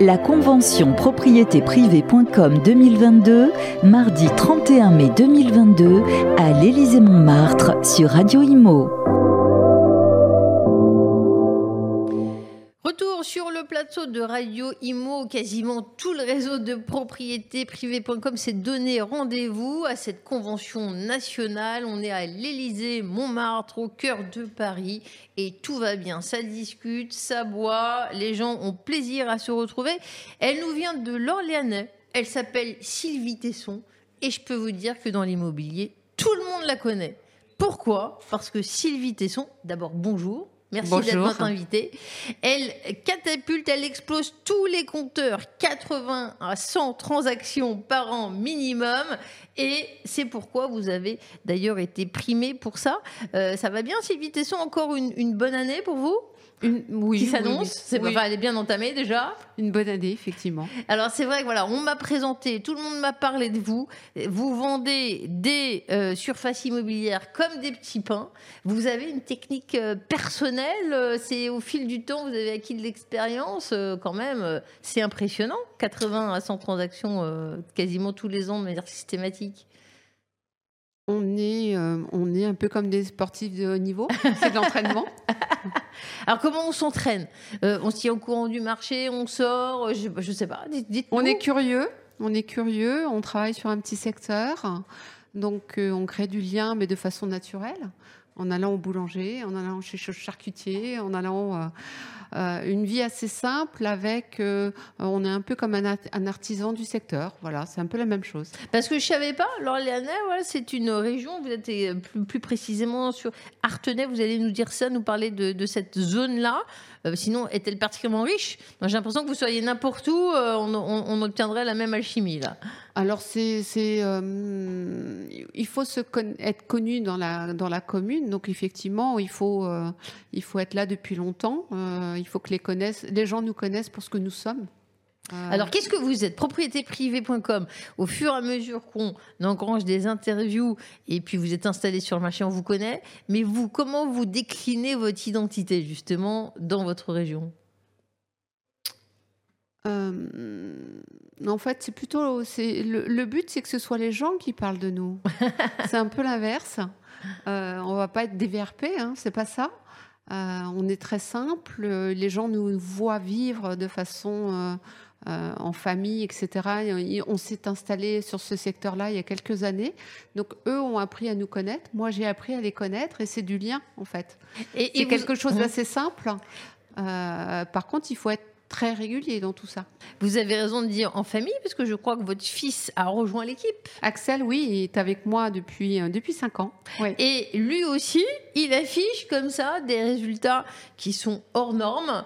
La convention propriétéprivée.com 2022, mardi 31 mai 2022 à l'Élysée-Montmartre sur Radio Imo. Retour sur le plateau de Radio Imo, quasiment tout le réseau de propriétéprivée.com s'est donné rendez-vous à cette convention nationale. On est à l'Élysée-Montmartre, au cœur de Paris, et tout va bien. Ça discute, ça boit, les gens ont plaisir à se retrouver. Elle nous vient de l'Orléanais, elle s'appelle Sylvie Tesson, et je peux vous dire que dans l'immobilier, tout le monde la connaît. Pourquoi ? Parce que Sylvie Tesson, d'abord bonjour. Merci d'être notre invitée. Elle catapulte, elle explose tous les compteurs, 80 à 100 transactions par an minimum. Et c'est pourquoi vous avez d'ailleurs été primée pour ça. Ça va bien, Sylvie Tesson, encore une bonne année pour vous ? Oui, elle est bien entamée déjà. Une bonne année, effectivement. Alors c'est vrai que voilà, on m'a présenté, tout le monde m'a parlé de vous. Vous vendez des surfaces immobilières comme des petits pains. Vous avez une technique personnelle. C'est au fil du temps, vous avez acquis de l'expérience quand même. C'est impressionnant, 80 à 100 transactions quasiment tous les ans de manière systématique. On est un peu comme des sportifs de haut niveau, c'est de l'entraînement. Alors comment on s'entraîne ? On se tient au courant du marché, on sort, je sais pas, dites-nous. On est curieux, on travaille sur un petit secteur, donc on crée du lien mais de façon naturelle, en allant au boulanger, en allant chez le charcutier, en allant... une vie assez simple avec... on est un peu comme un artisan du secteur. Voilà, c'est un peu la même chose. Parce que je ne savais pas, l'Orléanais, voilà, c'est une région, vous êtes plus précisément sur Artenay, vous allez nous dire ça, nous parler de cette zone-là. Sinon, est-elle particulièrement riche ? Donc, j'ai l'impression que vous soyez n'importe où, on obtiendrait la même alchimie, là. Alors, il faut être connu dans la commune. Donc, effectivement, il faut être là depuis longtemps. Il faut que les gens nous connaissent pour ce que nous sommes. Alors, qu'est-ce que vous êtes ? Propriétéprivée.com, au fur et à mesure qu'on engrange des interviews et puis vous êtes installé sur le marché, on vous connaît. Mais vous, comment vous déclinez votre identité, justement, dans votre région ? En fait, c'est plutôt... Le but, c'est que ce soit les gens qui parlent de nous. C'est un peu l'inverse. On ne va pas être des VRP, c'est pas ça. On est très simple, les gens nous voient vivre de façon en famille, etc. On s'est installé sur ce secteur-là il y a quelques années, donc eux ont appris à nous connaître, moi j'ai appris à les connaître et c'est du lien en fait. C'est quelque chose d'assez simple, par contre il faut être très régulier dans tout ça. Vous avez raison de dire en famille, parce que je crois que votre fils a rejoint l'équipe. Axel, oui, il est avec moi depuis 5 ans. Ouais. Et lui aussi, il affiche comme ça des résultats qui sont hors normes.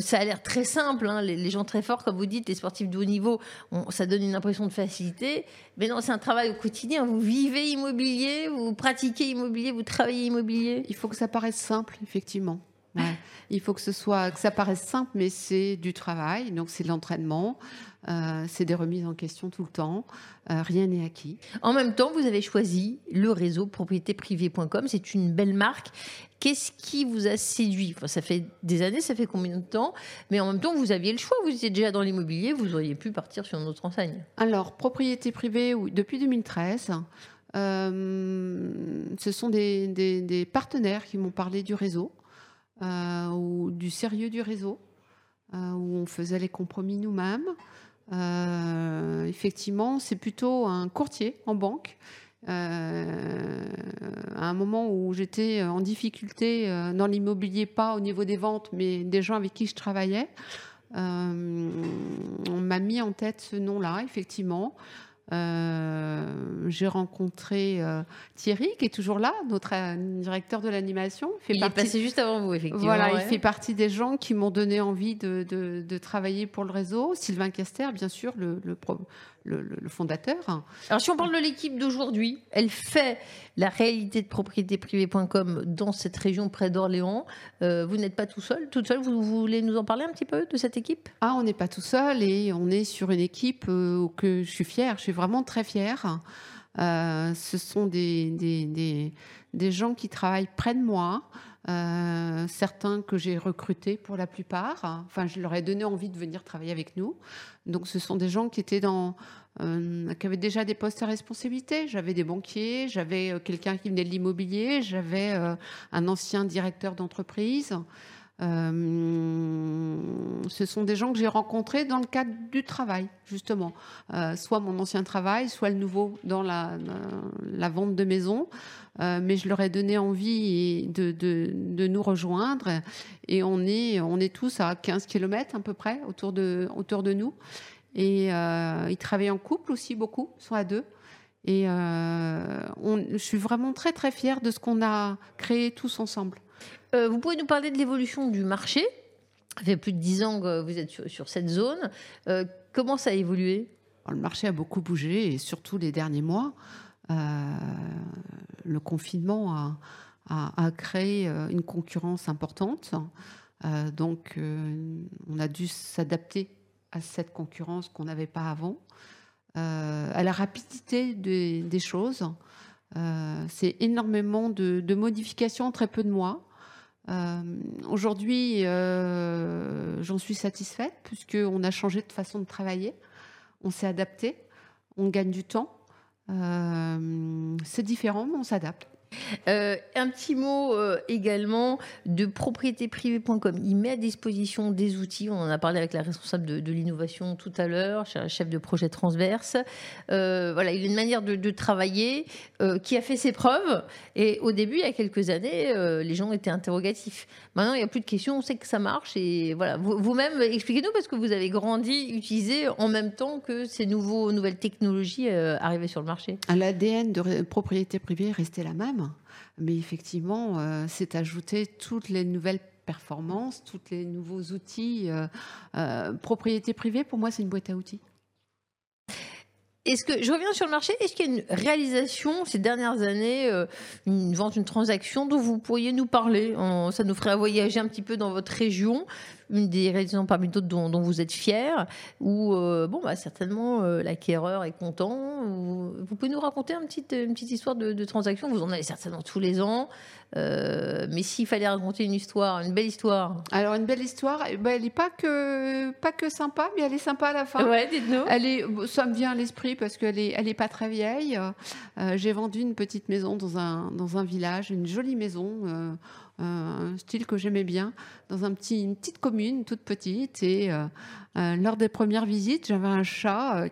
Ça a l'air très simple, les gens très forts, comme vous dites, les sportifs de haut niveau, ça donne une impression de facilité. Mais non, c'est un travail au quotidien. Vous vivez immobilier, vous pratiquez immobilier, vous travaillez immobilier. Il faut que ça paraisse simple, effectivement. Ouais. Il faut que ça paraisse simple, mais c'est du travail, donc c'est de l'entraînement, c'est des remises en question tout le temps, rien n'est acquis. En même temps, vous avez choisi le réseau propriétéprivée.com, c'est une belle marque. Qu'est-ce qui vous a séduit ? Ça fait des années, ça fait combien de temps ? Mais en même temps, vous aviez le choix, vous étiez déjà dans l'immobilier, vous auriez pu partir sur une autre enseigne. Alors, propriété privée, depuis 2013... ce sont des partenaires qui m'ont parlé du réseau. Ou du sérieux du réseau, où on faisait les compromis nous-mêmes. Effectivement, c'est plutôt un courtier en banque. À un moment où j'étais en difficulté dans l'immobilier, pas au niveau des ventes, mais des gens avec qui je travaillais, on m'a mis en tête ce nom-là, effectivement. J'ai rencontré Thierry qui est toujours là, notre directeur de l'animation. Il est passé juste avant vous, effectivement. Voilà, ouais. Il fait partie des gens qui m'ont donné envie de travailler pour le réseau. Sylvain Caster, bien sûr, le fondateur. Alors, si on parle de l'équipe d'aujourd'hui, elle fait la réalité de propriétéprivée.com dans cette région près d'Orléans. Vous n'êtes pas toute seule. Vous voulez nous en parler un petit peu de cette équipe ? Ah, on n'est pas tout seul et on est sur une équipe que je suis fière. Je suis vraiment très fière. Ce sont des gens qui travaillent près de moi, certains que j'ai recrutés pour la plupart. Enfin, je leur ai donné envie de venir travailler avec nous. Donc, ce sont des gens qui étaient qui avaient déjà des postes à responsabilité. J'avais des banquiers, j'avais quelqu'un qui venait de l'immobilier, j'avais un ancien directeur d'entreprise. Ce sont des gens que j'ai rencontrés dans le cadre du travail, justement. Soit mon ancien travail, soit le nouveau dans la vente de maison. Mais je leur ai donné envie de nous rejoindre. Et on est tous à 15 km à peu près autour de nous. Et ils travaillent en couple aussi beaucoup, soit à deux. Et je suis vraiment très, très fière de ce qu'on a créé tous ensemble. Vous pouvez nous parler de l'évolution du marché ? Ça fait plus de 10 ans que vous êtes sur cette zone. Comment ça a évolué ? Le marché a beaucoup bougé, et surtout les derniers mois. Le confinement a créé une concurrence importante. On a dû s'adapter à cette concurrence qu'on n'avait pas avant, à la rapidité des choses. C'est énormément de modifications en très peu de mois. Aujourd'hui, j'en suis satisfaite puisqu'on a changé de façon de travailler, on s'est adapté, on gagne du temps. C'est différent, mais on s'adapte. Un petit mot également de propriétéprivée.com. Il met à disposition des outils. On en a parlé avec la responsable de l'innovation tout à l'heure, chef de projet transverse. Il y a une manière de travailler qui a fait ses preuves. Et au début, il y a quelques années, les gens étaient interrogatifs. Maintenant, il n'y a plus de questions. On sait que ça marche. Et voilà. Vous-même, expliquez-nous, parce que vous avez grandi, utilisé en même temps que ces nouvelles technologies arrivaient sur le marché. L'ADN de propriété privée est resté la même. Mais effectivement, c'est ajouter toutes les nouvelles performances, tous les nouveaux outils. Propriété privée, pour moi, c'est une boîte à outils. Je reviens sur le marché. Est-ce qu'il y a une réalisation ces dernières années, une vente, une transaction dont vous pourriez nous parler ? Ça nous ferait voyager un petit peu dans votre région. Une des réalisations parmi d'autres dont vous êtes fiers, où certainement l'acquéreur est content. Vous pouvez nous raconter une petite histoire de transaction. Vous en avez certainement tous les ans. Mais s'il fallait raconter une histoire, une belle histoire. Alors une belle histoire, elle n'est pas que sympa, mais elle est sympa à la fin. Ouais, dites-nous. Ça me vient à l'esprit parce qu'elle n'est pas très vieille. J'ai vendu une petite maison dans un village, une jolie maison, un style que j'aimais bien, dans une petite commune, toute petite. Et lors des premières visites, j'avais un chat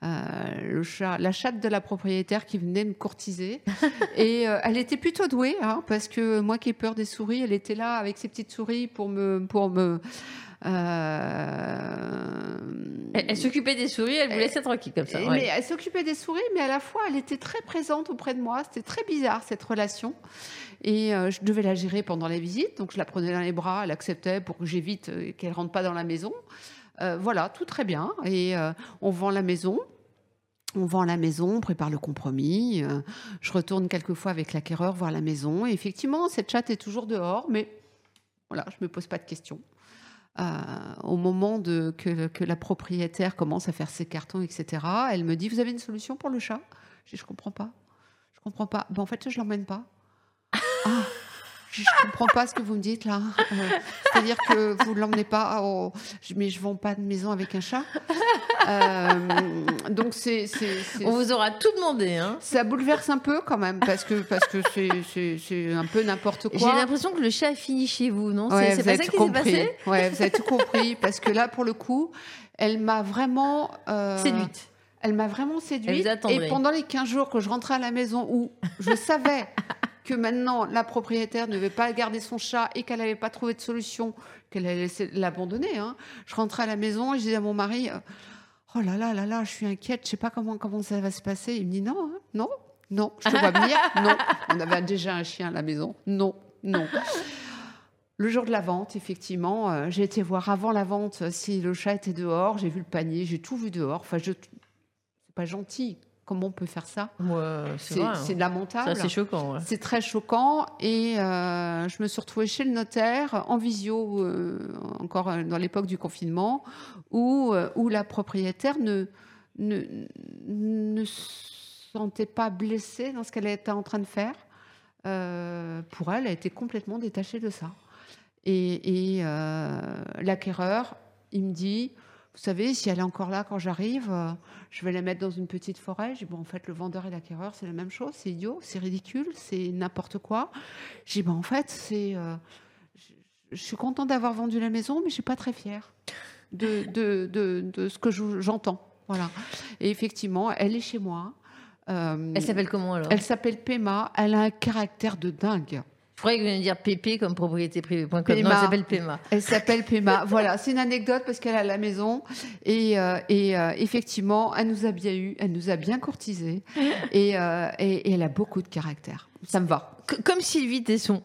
la chatte de la propriétaire qui venait me courtiser. Et elle était plutôt douée, parce que moi qui ai peur des souris, elle était là avec ses petites souris pour me Elle s'occupait des souris, elle vous laissait tranquille comme ça. Mais elle s'occupait des souris, mais à la fois elle était très présente auprès de moi. C'était très bizarre cette relation. Et je devais la gérer pendant les visites, donc je la prenais dans les bras, elle acceptait pour que j'évite qu'elle rentre pas dans la maison. Tout très bien. Et on vend la maison. On vend la maison, on prépare le compromis. Je retourne quelquefois avec l'acquéreur voir la maison. Et effectivement, cette chatte est toujours dehors, mais je me pose pas de questions. Au moment que la propriétaire commence à faire ses cartons, etc., elle me dit : vous avez une solution pour le chat ? Je dis : je comprends pas. En fait, je l'emmène pas. Ah. Je ne comprends pas ce que vous me dites là. C'est-à-dire que vous ne l'emmenez pas, mais je ne vends pas de maison avec un chat. Donc c'est... On vous aura tout demandé. Ça bouleverse un peu quand même, parce que c'est un peu n'importe quoi. J'ai l'impression que le chat a fini chez vous, non ? Ouais, c'est pas ça qui s'est passé ? Ouais, vous avez tout compris, parce que là, pour le coup, elle m'a vraiment... séduite. Elle m'a vraiment séduite. Et pendant les 15 jours que je rentrais à la maison où je savais... que maintenant, la propriétaire ne devait pas garder son chat et qu'elle n'avait pas trouvé de solution, qu'elle allait laisser l'abandonner. Je rentrais à la maison et je disais à mon mari « Oh là là, je suis inquiète, je ne sais pas comment ça va se passer. » Il me dit « Non, non, je te vois venir. Non, on avait déjà un chien à la maison. Non. » Le jour de la vente, effectivement, j'ai été voir avant la vente si le chat était dehors. J'ai vu le panier, j'ai tout vu dehors. Enfin, c'est pas gentil. Comment on peut faire ça ? C'est lamentable. C'est choquant. Ouais. C'est très choquant. Et je me suis retrouvée chez le notaire, en visio, encore dans l'époque du confinement, où la propriétaire ne se sentait pas blessée dans ce qu'elle était en train de faire. pour elle, a été complètement détachée de ça. Et l'acquéreur, il me dit, vous savez, si elle est encore là quand j'arrive, je vais la mettre dans une petite forêt. J'ai dit, bon, en fait, le vendeur et l'acquéreur, c'est la même chose, c'est idiot, c'est ridicule, c'est n'importe quoi. J'ai dit, ben, en fait, c'est... je suis contente d'avoir vendu la maison, mais je ne suis pas très fière de ce que j'entends. Voilà. Et effectivement, elle est chez moi. Elle s'appelle comment alors ? Elle s'appelle Péma. Elle a un caractère de dingue. Je croyais que vous venez dire Pépé comme propriétéprivée.com. Péma. Non, elle s'appelle Péma. Elle s'appelle Péma. Voilà, c'est une anecdote parce qu'elle a la maison. Et effectivement, elle nous a bien eu, elle nous a bien courtisé. Et elle a beaucoup de caractère. Ça me va. Comme Sylvie Tesson.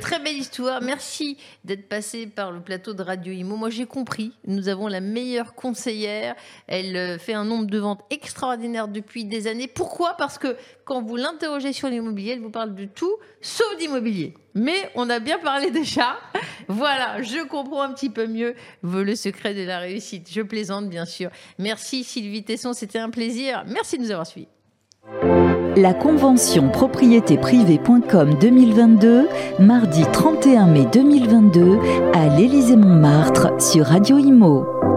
Très belle histoire. Merci d'être passée par le plateau de Radio Imo. Moi, j'ai compris. Nous avons la meilleure conseillère. Elle fait un nombre de ventes extraordinaire depuis des années. Pourquoi ? Parce que quand vous l'interrogez sur l'immobilier, elle vous parle de tout, sauf d'immobilier. Mais on a bien parlé déjà. Voilà, je comprends un petit peu mieux le secret de la réussite. Je plaisante, bien sûr. Merci Sylvie Tesson. C'était un plaisir. Merci de nous avoir suivis. La convention propriétéprivée.com 2022, mardi 31 mai 2022 à l'Élysée-Montmartre sur Radio Imo.